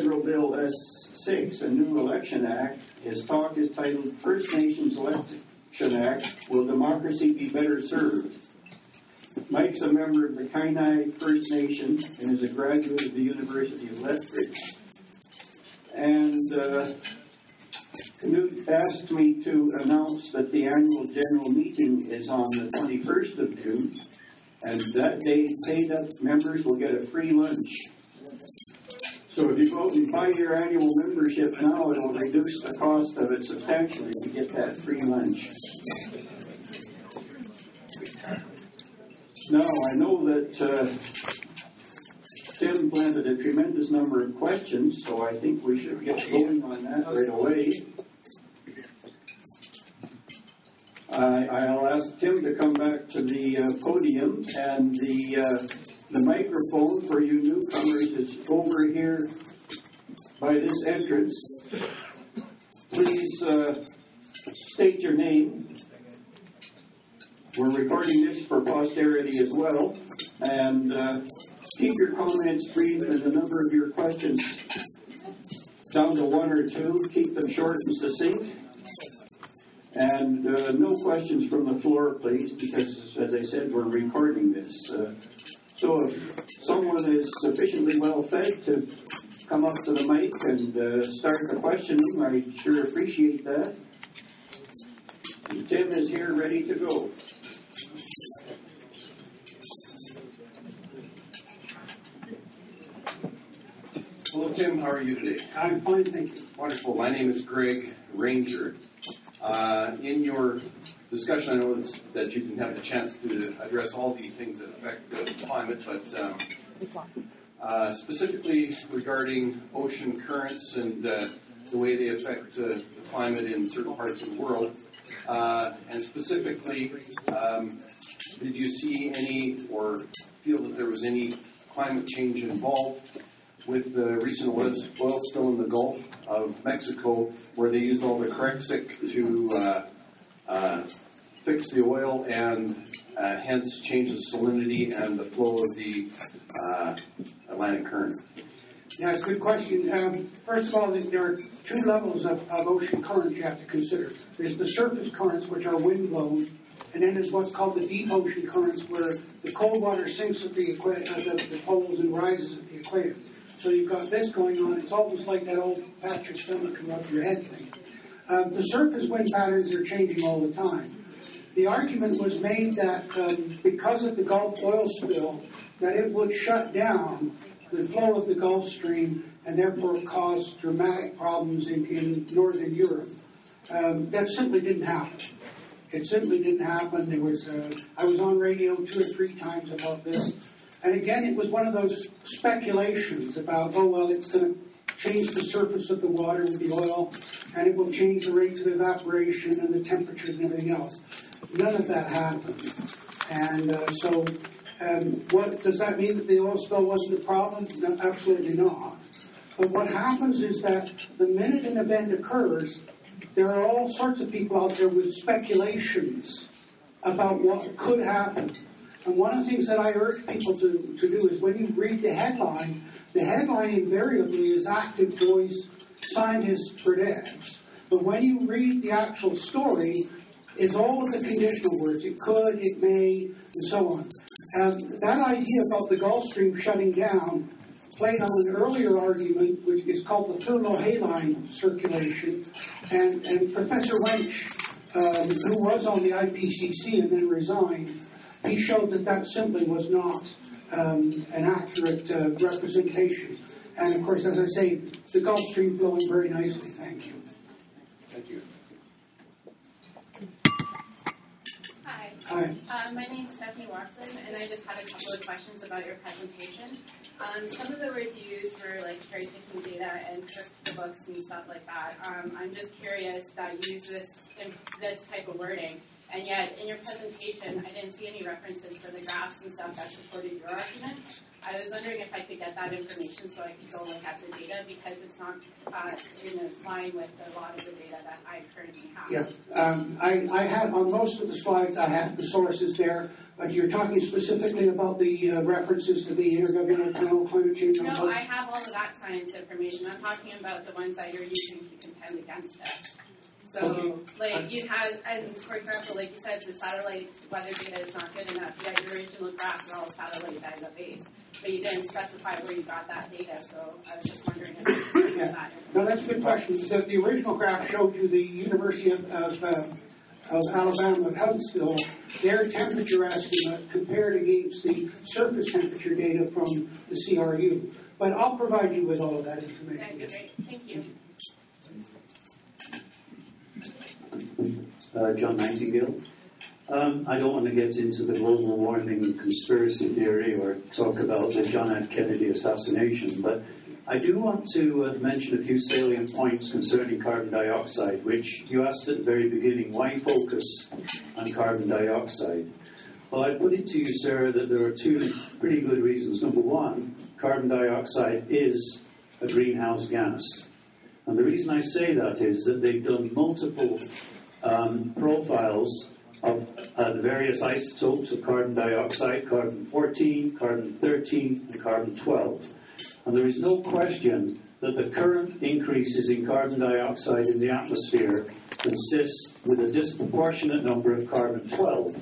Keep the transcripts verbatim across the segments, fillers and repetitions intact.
Federal Bill S six, a new election act. His talk is titled, First Nations Election Act, Will Democracy Be Better Served? Mike's a member of the Kainai First Nation and is a graduate of the University of Lethbridge. And uh, Knut asked me to announce that the annual general meeting is on the twenty-first of June, and that day paid up members will get a free lunch. So if you go out and buy your annual membership now, it'll reduce the cost of it substantially to get that free lunch. Now, I know that uh, Tim planted a tremendous number of questions, so I think we should get going on that right away. I, I'll ask Tim to come back to the uh, podium, and the uh, the microphone for you newcomers is over here by this entrance. Please uh, state your name. We're recording this for posterity as well, and uh, keep your comments brief and the number of your questions down to one or two. Keep them short and succinct, and uh, no questions from the floor, please, because, as I said, we're recording this. Uh, so if someone is sufficiently well-fed to come up to the mic and uh, start the questioning, I sure appreciate that. And Tim is here ready to go. Hello, Tim. How are you today? I'm fine, thank you. Wonderful. My name is Greg Ranger. Uh, in your discussion, I know that you didn't have the chance to address all the things that affect the climate, but um, uh, specifically regarding ocean currents and uh, the way they affect uh, the climate in certain parts of the world, uh, and specifically, um, did you see any or feel that there was any climate change involved with the recent oil spill in the Gulf of Mexico, where they used all the Corexic to uh, uh, fix the oil and uh, hence change the salinity and the flow of the uh, Atlantic current? Yeah, good question. Um, first of all, there are two levels of, of ocean currents you have to consider. There's the surface currents, which are wind-blown, and then there's what's called the deep ocean currents, where the cold water sinks at the, equa- uh, the, the poles and rises at the equator. So you've got this going on. It's almost like that old Patrick Simmons come up your head thing. Um, the surface wind patterns are changing all the time. The argument was made that um, because of the Gulf oil spill, that it would shut down the flow of the Gulf Stream and therefore cause dramatic problems in, in northern Europe. Um, that simply didn't happen. It simply didn't happen. There was uh, I was on radio two or three times about this. And again, it was one of those speculations about, oh, well, it's going to change the surface of the water with the oil, and it will change the rates of evaporation and the temperatures and everything else. None of that happened. And uh, so um, what does that mean that the oil spill wasn't a problem? No, absolutely not. But what happens is that the minute an event occurs, there are all sorts of people out there with speculations about what could happen. And one of the things that I urge people to, to do is when you read the headline, the headline invariably is active choice, scientists predicts. But when you read the actual story, it's all of the conditional words. It could, it may, and so on. And that idea about the Gulf Stream shutting down played on an earlier argument, which is called the Thermohaline Circulation. And, and Professor Wunsch, um, who was on the I P C C and then resigned, he showed that that simply was not um, an accurate uh, representation. And, of course, as I say, the Gulf Stream flowing very nicely. Thank you. Thank you. Hi. Hi. Um, my name's Stephanie Watson, and I just had a couple of questions about your presentation. Um, some of the words you used were, like, tracing some data and tricks to books and stuff like that. Um, I'm just curious that you use this, this type of wording And yet, in your presentation, I didn't see any references for the graphs and stuff that supported your argument. I was wondering if I could get that information so I could go look at the data, because it's not uh, in line with a lot of the data that I currently have. Yes, um, I, I have on most of the slides, I have the sources there, but you're talking specifically about the uh, references to the Intergovernmental Panel on Climate Change? No, I have all of that science information. I'm talking about the ones that you're using to contend against it. So, okay. like, you had, and for example, like you said, the satellite weather data is not good enough. You had your original graphs are all satellite database, but you didn't specify where you got that data, so I was just wondering if you yeah. that. No, that's a good question. So the original graph showed you the University of, of, uh, of Alabama at Huntsville, their temperature estimate compared against the surface temperature data from the C R U. But I'll provide you with all of that information. That'd be great. Thank you. Uh, John Nightingale. Um, I don't want to get into the global warming conspiracy theory or talk about the John F. Kennedy assassination, but I do want to uh, mention a few salient points concerning carbon dioxide, which you asked at the very beginning, why focus on carbon dioxide? Well, I put it to you, Sarah, that there are two pretty good reasons. Number one, carbon dioxide is a greenhouse gas. And the reason I say that is that they've done multiple um, profiles of uh, the various isotopes of carbon dioxide, carbon fourteen, carbon thirteen, and carbon twelve. And there is no question that the current increases in carbon dioxide in the atmosphere consists with a disproportionate number of carbon twelve,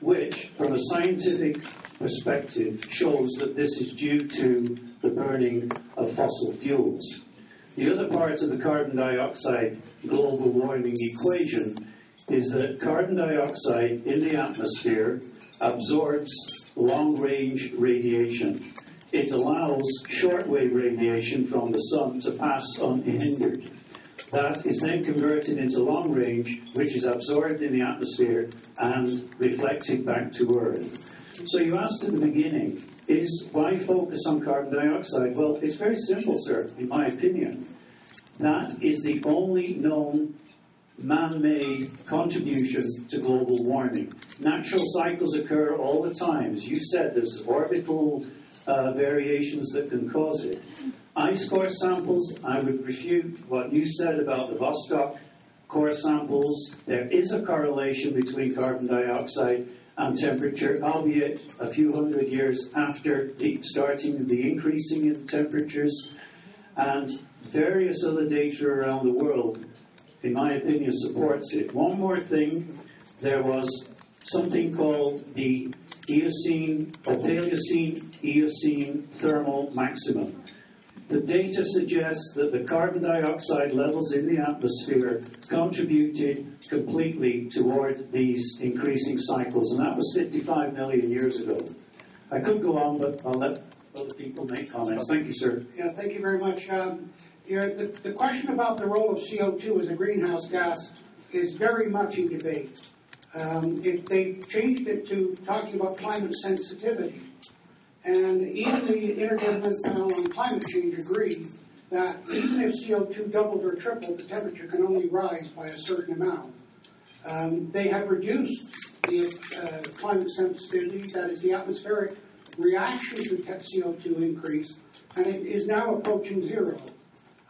which, from a scientific perspective, shows that this is due to the burning of fossil fuels. The other part of the carbon dioxide global warming equation is that carbon dioxide in the atmosphere absorbs long-range radiation. It allows shortwave radiation from the sun to pass unhindered. That is then converted into long-range, which is absorbed in the atmosphere and reflected back to Earth. So you asked at the beginning, is why focus on carbon dioxide? Well, it's very simple, sir, in my opinion. That is the only known man-made contribution to global warming. Natural cycles occur all the time. As you said, there's orbital uh, variations that can cause it. Ice core samples, I would refute what you said about the Vostok core samples. There is a correlation between carbon dioxide and temperature, albeit a few hundred years after the starting the increasing in temperatures, and various other data around the world, in my opinion, supports it. One more thing, there was something called the Eocene or Paleocene-Eocene Thermal Maximum. The data suggests that the carbon dioxide levels in the atmosphere contributed completely toward these increasing cycles, and that was fifty-five million years ago. I could go on, but I'll let other people make comments. Thank you, sir. Yeah, thank you very much. Um, you know, the, the question about the role of C O two as a greenhouse gas is very much in debate. Um, it, they changed it to talking about climate sensitivity. And even the Intergovernmental Panel on Climate Change agreed that even if C O two doubled or tripled, the temperature can only rise by a certain amount. Um, they have reduced the uh, climate sensitivity, that is the atmospheric reaction to C O two increase, and it is now approaching zero.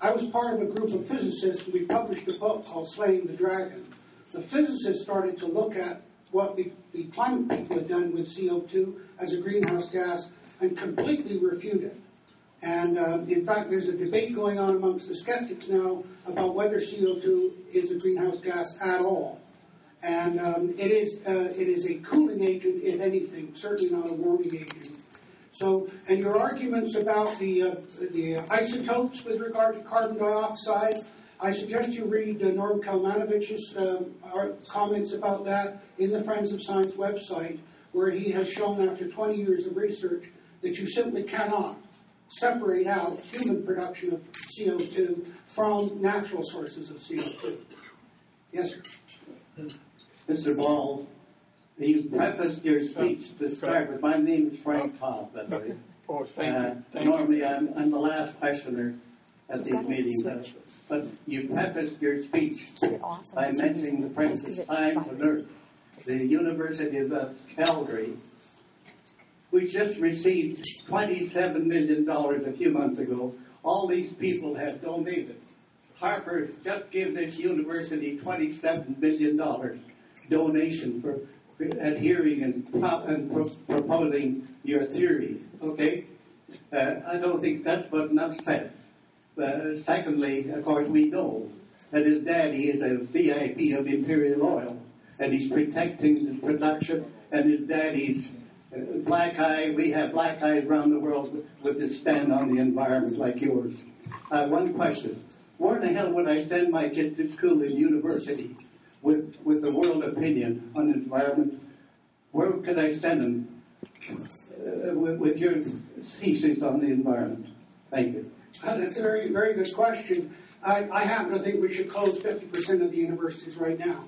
I was part of a group of physicists, and we published a book called Slaying the Dragon. The physicists started to look at what the, the climate people had done with C O two as a greenhouse gas, and completely refute it. And uh, in fact, there's a debate going on amongst the skeptics now about whether C O two is a greenhouse gas at all. And um, it is uh, it is a cooling agent, if anything, certainly not a warming agent. So, and your arguments about the uh, the isotopes with regard to carbon dioxide, I suggest you read uh, Norm Kalmanovich's uh, comments about that in the Friends of Science website, where he has shown after twenty years of research that you simply cannot separate out human production of C O two from natural sources of C O two. Yes, sir. Mister Ball, you prefaced your speech to start with, my name is Frank Todd. Oh, thank uh, you. Thank normally, you. I'm, I'm the last questioner at these meetings, but you prefaced your speech by mentioning the Friends of Science on Earth. the University of Calgary, we just received twenty-seven million dollars a few months ago. All these people have donated. Harper just gave this university twenty-seven million dollars donation for adhering and, pro and pro proposing your theory. Okay, uh, I don't think that's what enough said. Uh, secondly, of course, we know that his daddy is a V I P of Imperial Oil, and he's protecting his production. And his daddy's uh, black eye. We have black eyes around the world with this stand on the environment like yours. Uh, one question. Where the hell would I send my kids to school and university with, with the world opinion on environment? Where could I send them uh, with, with your thesis on the environment? Thank you. Uh, that's a very, very good question. I, I happen to think we should close fifty percent of the universities right now.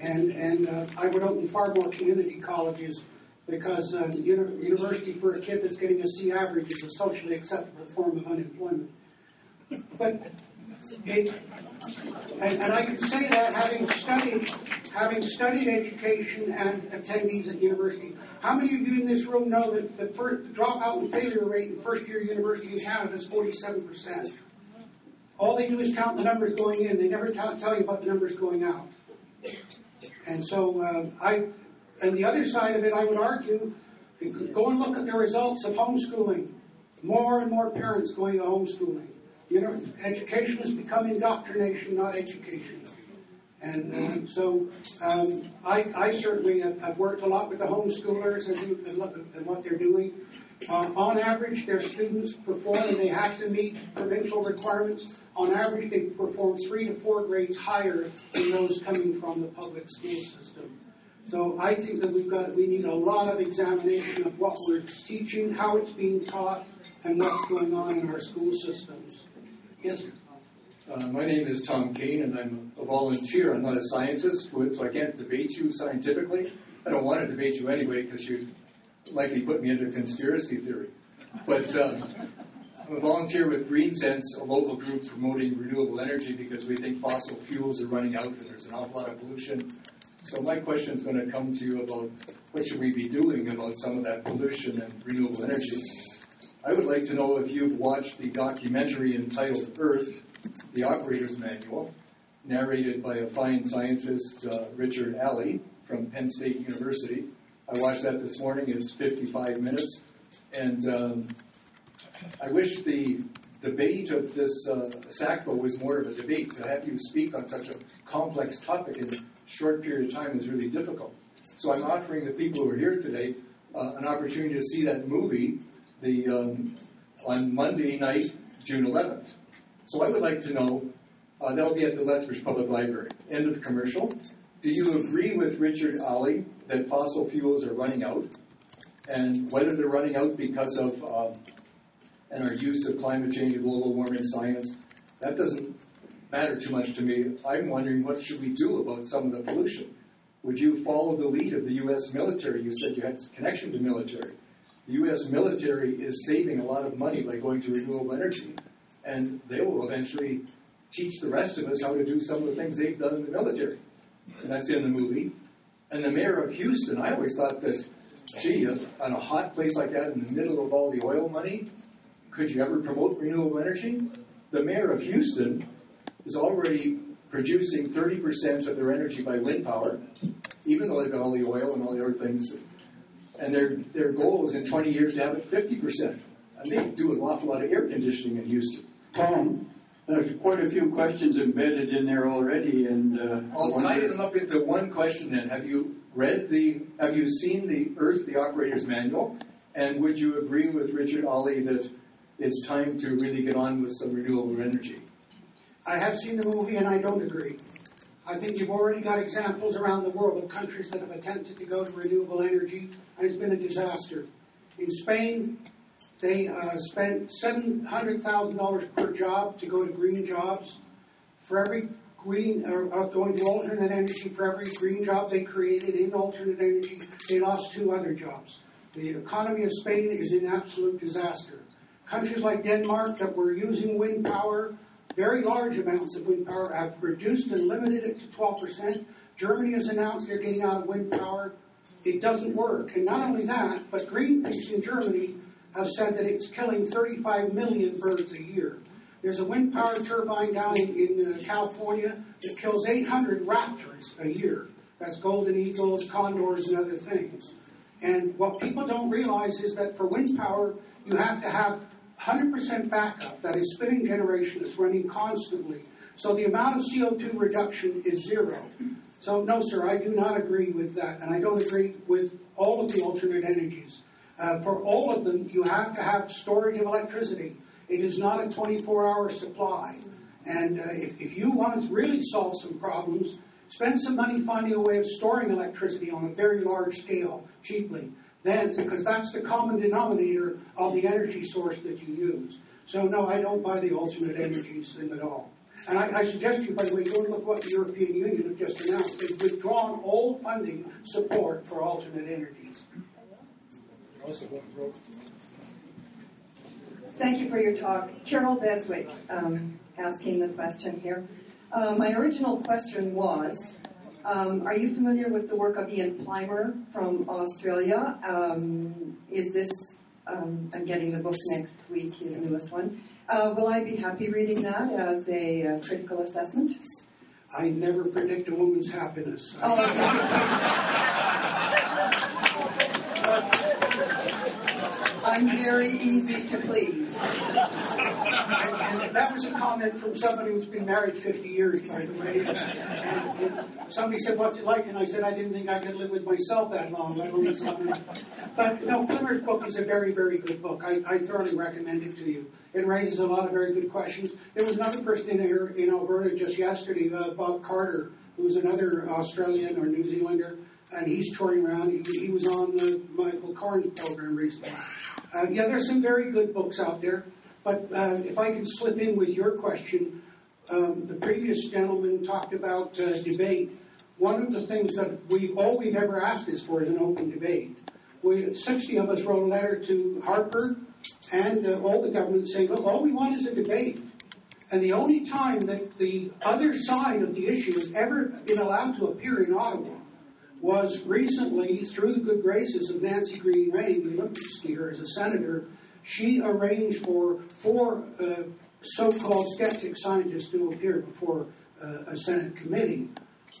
And, and uh, I would open far more community colleges because uh, uni university for a kid that's getting a C average is a socially acceptable form of unemployment. But... It, and, and I can say that having studied, having studied education and attendees at university. How many of you in this room know that the, first, the dropout and failure rate in first-year university in Canada is forty-seven percent? All they do is count the numbers going in. They never tell you about the numbers going out. And so um, I, and the other side of it, I would argue, go and look at the results of homeschooling. More and more parents going to homeschooling. You know, education has become indoctrination, not education. And uh, so um, I, I certainly have, have worked a lot with the homeschoolers and, and what they're doing. Uh, on average, their students perform, and they have to meet provincial requirements. On average, they perform three to four grades higher than those coming from the public school system. So I think that we've got, we need a lot of examination of what we're teaching, how it's being taught, and what's going on in our school systems. Yes, sir. Uh, my name is Tom Kane, and I'm a volunteer. I'm not a scientist, so I can't debate you scientifically. I don't want to debate you anyway, because you'd likely put me into conspiracy theory. But uh, I'm a volunteer with Green Sense, a local group promoting renewable energy, because we think fossil fuels are running out, and there's an awful lot of pollution. So my question is going to come to you about what should we be doing about some of that pollution and renewable energy. I would like to know if you've watched the documentary entitled Earth, the Operator's Manual, narrated by a fine scientist, uh, Richard Alley, from Penn State University. I watched that this morning. It's fifty-five minutes. And um, I wish the debate of this uh, S A C B O was more of a debate. To have you speak on such a complex topic in a short period of time is really difficult. So I'm offering the people who are here today uh, an opportunity to see that movie, The, um, on Monday night, June eleventh. So I would like to know, uh, that will be at the Lethbridge Public Library. End of commercial. Do you agree with Richard Alley that fossil fuels are running out, and whether they're running out because of um, and our use of climate change and global warming science? That doesn't matter too much to me. I'm wondering what should we do about some of the pollution. Would you follow the lead of the U S military? You said you had connection to the military. The U S military is saving a lot of money by going to renewable energy, and they will eventually teach the rest of us how to do some of the things they've done in the military. And that's in the movie. And the mayor of Houston, I always thought that, gee, if on a hot place like that in the middle of all the oil money, could you ever promote renewable energy? The mayor of Houston is already producing thirty percent of their energy by wind power, even though they've got all the oil and all the other things. And their, their goal is in twenty years to have it fifty percent. And they do an awful lot of air conditioning in Houston. Tom, there's quite a few questions embedded in there already. And uh, I'll tie them up into one question then. Have you read the, have you seen the Earth, the Operator's Manual? And would you agree with Richard Alley that it's time to really get on with some renewable energy? I have seen the movie and I don't agree. I think you've already got examples around the world of countries that have attempted to go to renewable energy, and it's been a disaster. In Spain, they uh, spent seven hundred thousand dollars per job to go to green jobs. For every green, uh, going to alternate energy, for every green job they created in alternate energy, they lost two other jobs. The economy of Spain is in absolute disaster. Countries like Denmark that were using wind power, very large amounts of wind power, have reduced and limited it to twelve percent Germany has announced they're getting out of wind power. It doesn't work. And not only that, but Greenpeace in Germany have said that it's killing thirty-five million birds a year. There's a wind power turbine down in, in uh, California that kills eight hundred raptors a year. That's golden eagles, condors, and other things. And what people don't realize is that for wind power, you have to have one hundred percent backup. That is spinning generation that's running constantly. So the amount of C O two reduction is zero. So no, sir, I do not agree with that. And I don't agree with all of the alternate energies. Uh, for all of them, you have to have storage of electricity. It is not a twenty-four hour supply. And uh, if, if you want to really solve some problems, spend some money finding a way of storing electricity on a very large scale, cheaply. Then, because that's the common denominator of the energy source that you use. So no, I don't buy the alternate energies thing at all. And I, I suggest you, by the way, go look what the European Union have just announced. They've withdrawn all funding support for alternate energies. Thank you for your talk. Carol Beswick um, asking the question here. Uh, my original question was, um, are you familiar with the work of Ian Plimer from Australia? Um, is this, um, I'm getting the book next week, his newest one. Uh, will I be happy reading that as a uh, critical assessment? I never predict a woman's happiness. Oh, okay. I'm very easy to please. And, and that was a comment from somebody who's been married fifty years, by the way. And, and somebody said, what's it like? And I said, I didn't think I could live with myself that long, let alone someone else. But no, Plimer's book is a very, very good book. I, I thoroughly recommend it to you. It raises a lot of very good questions. There was another person in here in Alberta just yesterday, uh, Bob Carter, who's another Australian or New Zealander, and he's touring around. He, he was on the Michael Korn program recently. Uh, yeah, there's some very good books out there, but uh, if I can slip in with your question, um, the previous gentleman talked about uh, debate. One of the things that we all we've ever asked is for is an open debate. We, sixty of us wrote a letter to Harper and uh, all the government saying, look, all we want is a debate. And the only time that the other side of the issue has ever been allowed to appear in Ottawa was recently, through the good graces of Nancy Green Ray, the Olympic skier, as a senator. She arranged for four uh, so-called skeptic scientists to appear before uh, a Senate committee.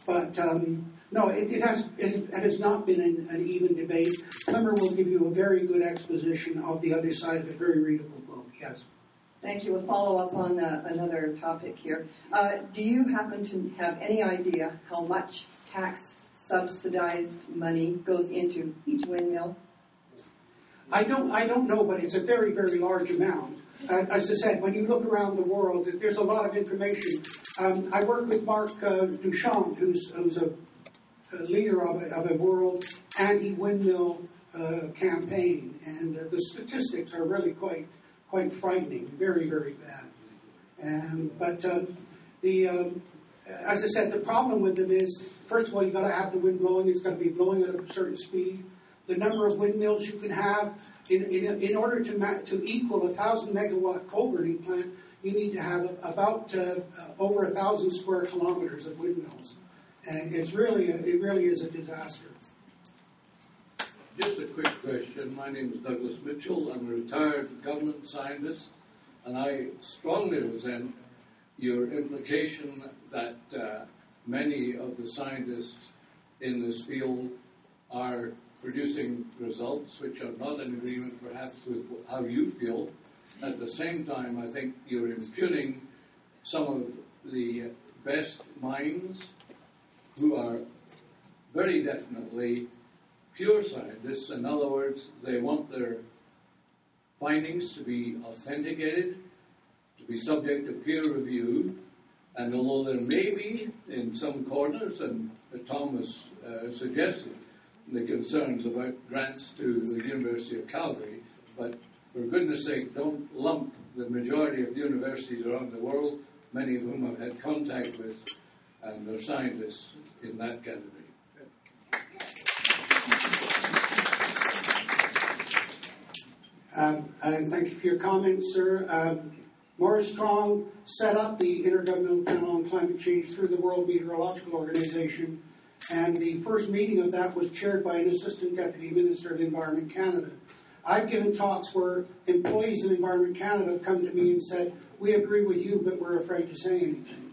But um, no, it, it, has, it has not been an, an even debate. Plummer will give you a very good exposition of the other side of a very readable book. Yes. Thank you. A follow-up on uh, another topic here. Uh, do you happen to have any idea how much tax subsidized money goes into each windmill? I don't I don't know, but it's a very, very large amount. Uh, as I said, when you look around the world, there's a lot of information. Um, I work with Mark uh, Duchamp, who's, who's a, a leader of a, of a world anti-windmill uh, campaign, and uh, the statistics are really quite quite frightening, very, very bad. Um, but uh, the um, as I said, the problem with them is, first of all, you've got to have the wind blowing. It's going to be blowing at a certain speed. The number of windmills you can have, in in, in order to ma- to equal a one thousand megawatt coal-burning plant, you need to have about uh, over one thousand square kilometers of windmills. And it's really, a, it really is a disaster. Just a quick question. My name is Douglas Mitchell. I'm a retired government scientist, and I strongly resent your implication that uh, many of the scientists in this field are producing results which are not in agreement, perhaps, with how you feel. At the same time, I think you're imputing some of the best minds who are very definitely pure scientists. In other words, they want their findings to be authenticated, to be subject to peer review, and although there may be in some corners, and Thomas uh, suggested the concerns about grants to the University of Calgary, but for goodness sake, don't lump the majority of universities around the world, many of whom I've had contact with, and their scientists in that category. Um, and thank you for your comments, sir. Um, Maurice Strong set up the Intergovernmental Panel on Climate Change through the World Meteorological Organization, and the first meeting of that was chaired by an Assistant Deputy Minister of Environment Canada. I've given talks where employees in Environment Canada have come to me and said, we agree with you, but we're afraid to say anything.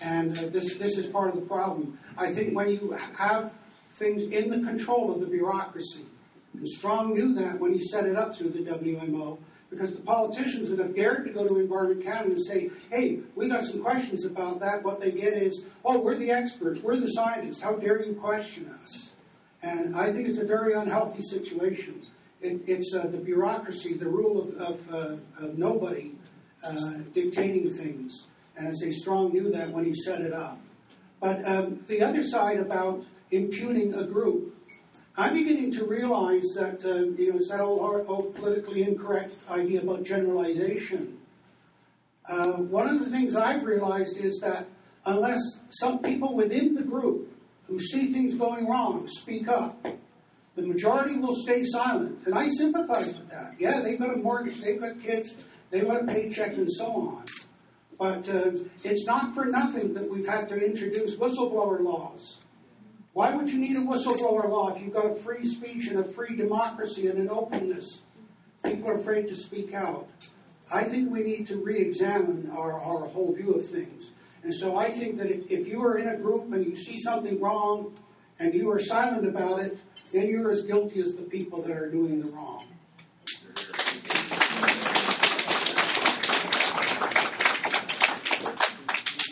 And uh, this, this is part of the problem. I think when you have things in the control of the bureaucracy, and Strong knew that when he set it up through the W M O, because the politicians that have dared to go to Environment Canada and say, hey, we got some questions about that, what they get is, oh, we're the experts, we're the scientists, how dare you question us? And I think it's a very unhealthy situation. It, it's uh, the bureaucracy, the rule of, of, uh, of nobody uh, dictating things. And I say Strong knew that when he set it up. But um, the other side about impugning a group, I'm beginning to realize that, uh, you know, it's that old, old politically incorrect idea about generalization. Uh, one of the things I've realized is that unless some people within the group who see things going wrong speak up, the majority will stay silent. And I sympathize with that. Yeah, they've got a mortgage, they've got kids, they've got a paycheck and so on. But uh, it's not for nothing that we've had to introduce whistleblower laws. Why would you need a whistleblower law if you've got free speech and a free democracy and an openness? People are afraid to speak out. I think we need to re-examine our, our whole view of things. And so I think that if, if you are in a group and you see something wrong and you are silent about it, then you're as guilty as the people that are doing the wrong.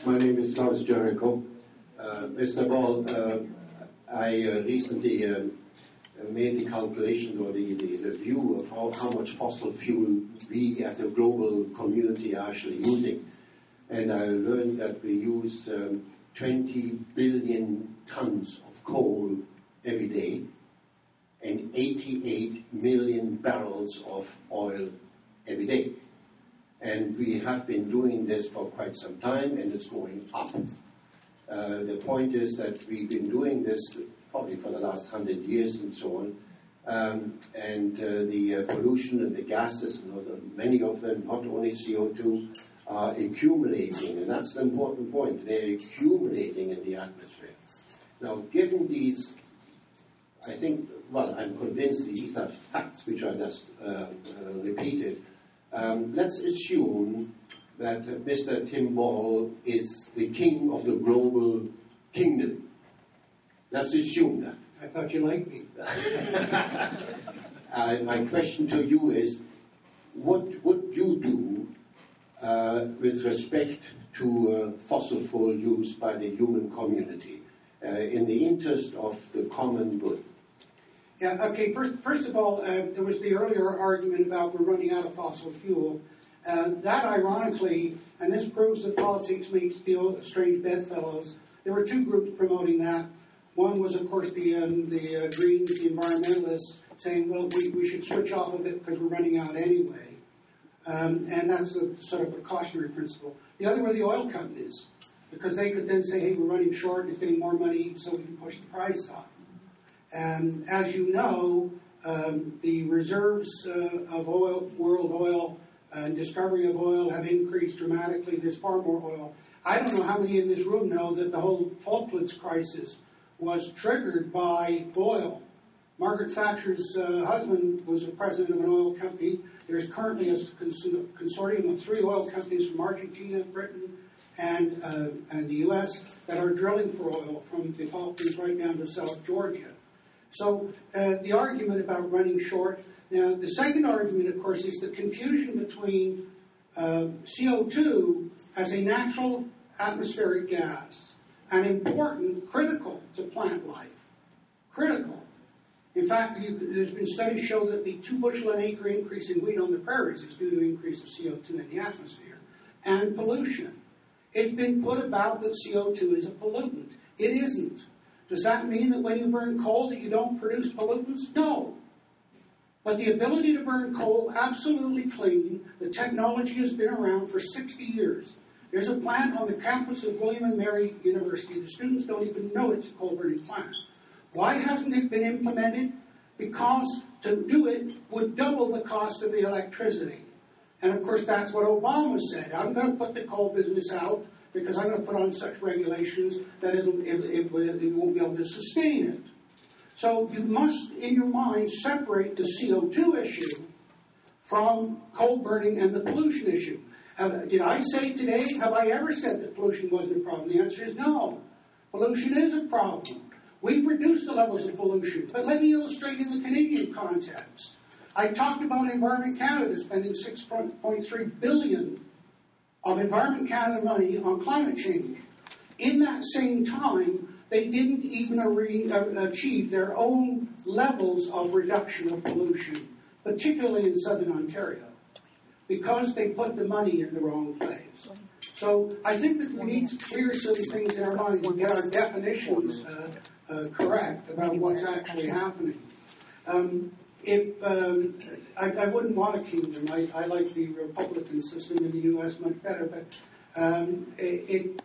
My name is Thomas Jericho. Uh, Mister Ball, uh, I uh, recently uh, made the calculation or the, the, the view of how, how much fossil fuel we as a global community are actually using. And I learned that we use um, twenty billion tons of coal every day and eighty-eight million barrels of oil every day. And we have been doing this for quite some time, and it's going up. Uh, the point is that we've been doing this probably for the last hundred years and so on, um, and uh, the uh, pollution and the gases, you know, the, many of them, not only C O two, are accumulating, and that's the important point. They're accumulating in the atmosphere. Now, given these, I think, well, I'm convinced these are facts which I just uh, uh, repeated. Um, let's assume that Mister Tim Ball is the king of the global kingdom. Let's assume that. I thought you liked me. uh, my question to you is, what would you do uh, with respect to uh, fossil fuel use by the human community uh, in the interest of the common good? Yeah, okay, first, first of all, uh, there was the earlier argument about we're running out of fossil fuel. Uh, that ironically, and this proves that politics makes deal strange bedfellows, there were two groups promoting that. One was, of course, the um, the uh, Greens, the environmentalists, saying, well, we, we should switch off of it because we're running out anyway. Um, and that's a, sort of a cautionary principle. The other were the oil companies, because they could then say, hey, we're running short, it's getting more money, so we can push the price up. And as you know, um, the reserves uh, of oil, world oil, and discovery of oil have increased dramatically. There's far more oil. I don't know how many in this room know that the whole Falklands crisis was triggered by oil. Margaret Thatcher's uh, husband was the president of an oil company. There's currently a cons- consortium of three oil companies from Argentina, Britain, and, uh, and the U S that are drilling for oil from the Falklands right down to South Georgia. So uh, the argument about running short. Now, the second argument, of course, is the confusion between uh, C O two as a natural atmospheric gas and important, critical to plant life. Critical. In fact, you, there's been studies show that the two bushel an acre increase in wheat on the prairies is due to increase of C O two in the atmosphere and pollution. It's been put about that C O two is a pollutant. It isn't. Does that mean that when you burn coal that you don't produce pollutants? No. But the ability to burn coal absolutely clean, the technology has been around for sixty years. There's a plant on the campus of William and Mary University. The students don't even know it's a coal-burning plant. Why hasn't it been implemented? Because to do it would double the cost of the electricity. And of course, that's what Obama said. I'm going to put the coal business out because I'm going to put on such regulations that it'll, it, it, it, it won't be able to sustain it. So you must, in your mind, separate the C O two issue from coal burning and the pollution issue. Have, did I say today, have I ever said that pollution wasn't a problem? The answer is no. Pollution is a problem. We've reduced the levels of pollution. But let me illustrate in the Canadian context. I talked about Environment Canada spending six point three billion dollars of Environment Canada money on climate change. In that same time, they didn't even achieve their own levels of reduction of pollution, particularly in southern Ontario, because they put the money in the wrong place. So I think that we need to clear some things in our minds and get our definitions uh, uh, correct about what's actually happening. Um, If um, I, I wouldn't want a kingdom. I, I like the Republican system in the U S much better. But um, it, it,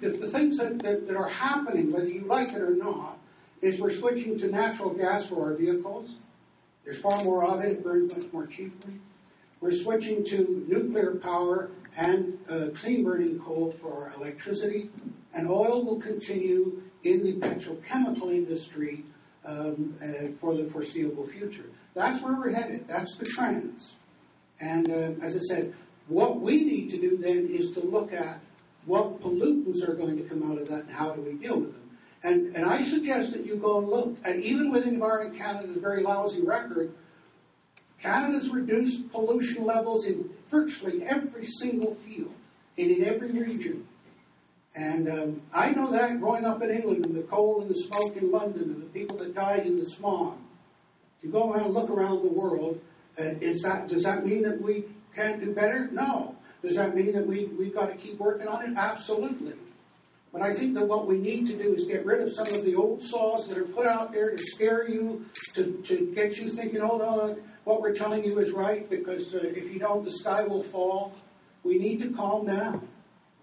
the, the things that, that, that are happening, whether you like it or not, is we're switching to natural gas for our vehicles. There's far more of it, very much more cheaply. We're switching to nuclear power and uh, clean burning coal for our electricity. And oil will continue in the petrochemical industry Um, uh, for the foreseeable future. That's where we're headed. That's the trends. And uh, as I said, what we need to do then is to look at what pollutants are going to come out of that and how do we deal with them. And, and I suggest that you go and look. And even with Environment Canada's very lousy record, Canada's reduced pollution levels in virtually every single field and in every region. And um, I know that growing up in England and the coal and the smoke in London and the people that died in the smog. To go around and look around the world, uh, is that, does that mean that we can't do better? No. Does that mean that we, we've got to keep working on it? Absolutely. But I think that what we need to do is get rid of some of the old saws that are put out there to scare you, to, to get you thinking, hold on, what we're telling you is right, because uh, if you don't, the sky will fall. We need to calm down.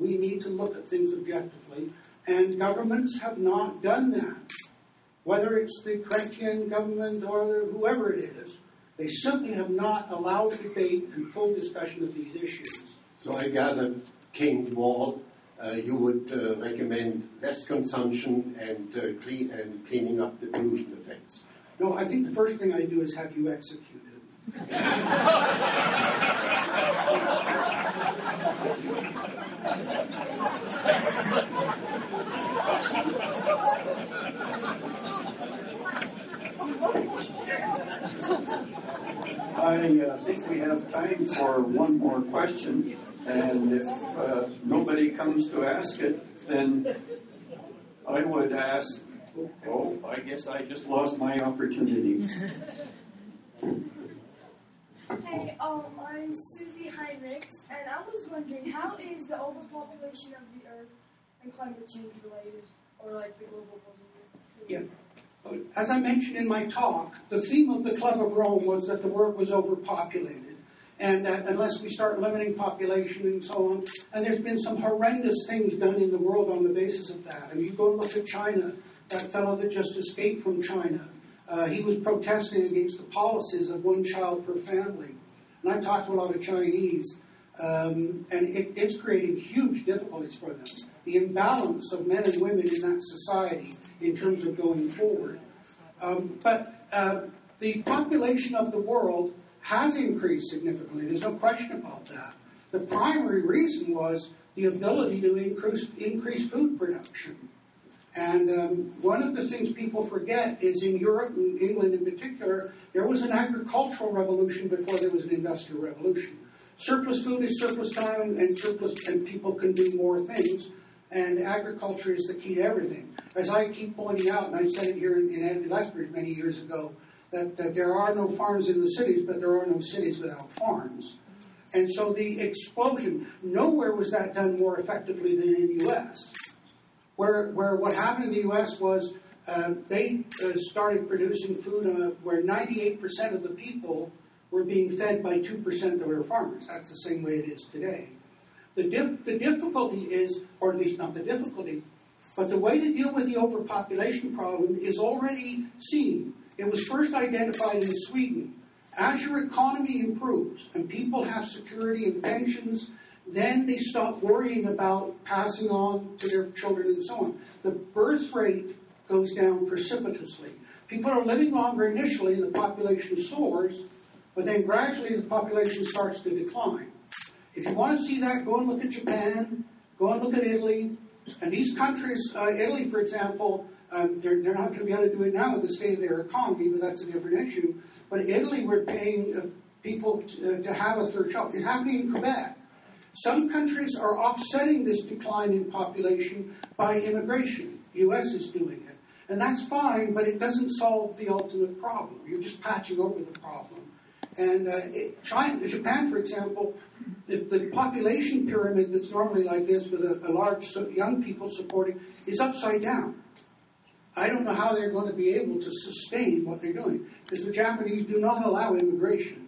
We need to look at things objectively, and governments have not done that. Whether it's the Chrétien government or whoever it is, they simply have not allowed debate and full discussion of these issues. So I gather, King Wall, uh, you would uh, recommend less consumption and, uh, clean, and cleaning up the pollution effects. No, I think the first thing I do is have you executed. I uh, think we have time for one more question, and if uh, nobody comes to ask it, then I would ask, oh, I guess I just lost my opportunity. Hey, um, I'm Susie Heinrichs, and I was wondering, how is the overpopulation of the Earth and climate change related, or like the global warming? Yeah. As I mentioned in my talk, the theme of the Club of Rome was that the world was overpopulated, and that unless we start limiting population and so on, and there's been some horrendous things done in the world on the basis of that. I mean, you go and look at China, that fellow that just escaped from China. Uh, he was protesting against the policies of one child per family. And I talked to a lot of Chinese, um, and it, it's creating huge difficulties for them. The imbalance of men and women in that society in terms of going forward. Um, but uh, the population of the world has increased significantly. There's no question about that. The primary reason was the ability to increase, increase food production. And um, one of the things people forget is in Europe and England in particular, there was an agricultural revolution before there was an industrial revolution. Surplus food is surplus time, and surplus and people can do more things. And agriculture is the key to everything. As I keep pointing out, and I said it here in, in Lethbridge many years ago, that, that there are no farms in the cities, but there are no cities without farms. And so the explosion, nowhere was that done more effectively than in the U S Where, where what happened in the U S was uh, they uh, started producing food uh, where ninety-eight percent of the people were being fed by two percent of their farmers. That's the same way it is today. The, dif- the difficulty is, or at least not the difficulty, but the way to deal with the overpopulation problem is already seen. It was first identified in Sweden. As your economy improves and people have security and pensions, then they stop worrying about passing on to their children and so on. The birth rate goes down precipitously. People are living longer initially, the population soars, but then gradually the population starts to decline. If you want to see that, go and look at Japan, go and look at Italy. And these countries, uh, Italy, for example, um, they're, they're not going to be able to do it now with the state of their economy, but that's a different issue. But Italy, we're paying uh, people to, uh, to have a third child. It's happening in Quebec. Some countries are offsetting this decline in population by immigration. The U S is doing it. And that's fine, but it doesn't solve the ultimate problem. You're just patching over the problem. And uh, it, China, Japan, for example, the, the population pyramid that's normally like this with a, a large young people supporting is upside down. I don't know how they're going to be able to sustain what they're doing, because the Japanese do not allow immigration.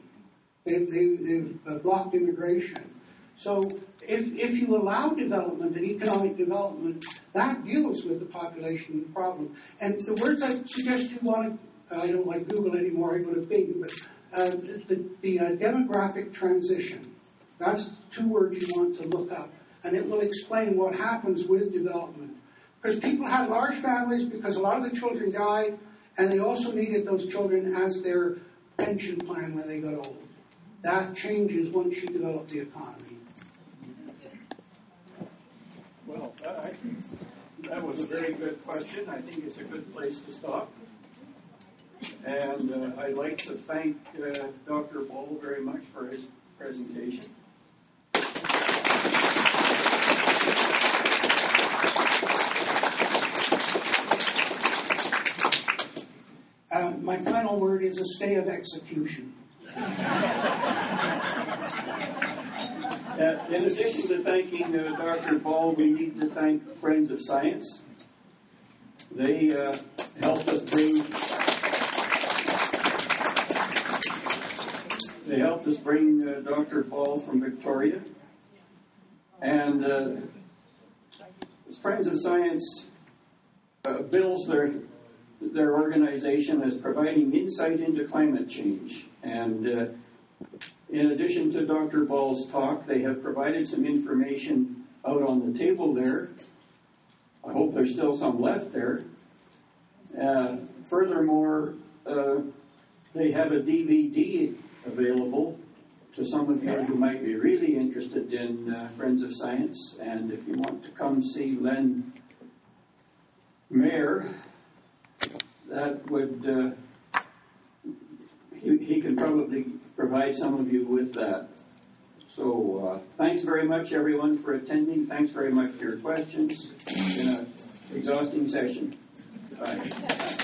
They, they, they've uh, blocked immigration. So if, if you allow development and economic development, that deals with the population problem. And the words I suggest you want to, uh, I don't like Google anymore, I go to Bing, but uh, the, the uh, demographic transition. That's the two words you want to look up. And it will explain what happens with development. Because people had large families because a lot of the children died, and they also needed those children as their pension plan when they got old. That changes once you develop the economy. Well, that, that was a very good question. I think it's a good place to stop. And uh, I'd like to thank uh, Doctor Bull very much for his presentation. Uh, my final word is a stay of execution. uh, in addition to thanking uh, Doctor Ball, we need to thank Friends of Science. They uh, helped us bring they helped us bring uh, Doctor Ball from Victoria, and uh, Friends of Science uh, builds their. Their organization is providing insight into climate change. And uh, in addition to Doctor Ball's talk, they have provided some information out on the table there. I hope there's still some left there. Uh, furthermore, uh, they have a D V D available to some of you who might be really interested in uh, Friends of Science. And if you want to come see Len Mayer, that would, uh, he, he can probably provide some of you with that. So uh, thanks very much, everyone, for attending. Thanks very much for your questions. It's been an exhausting session. Bye.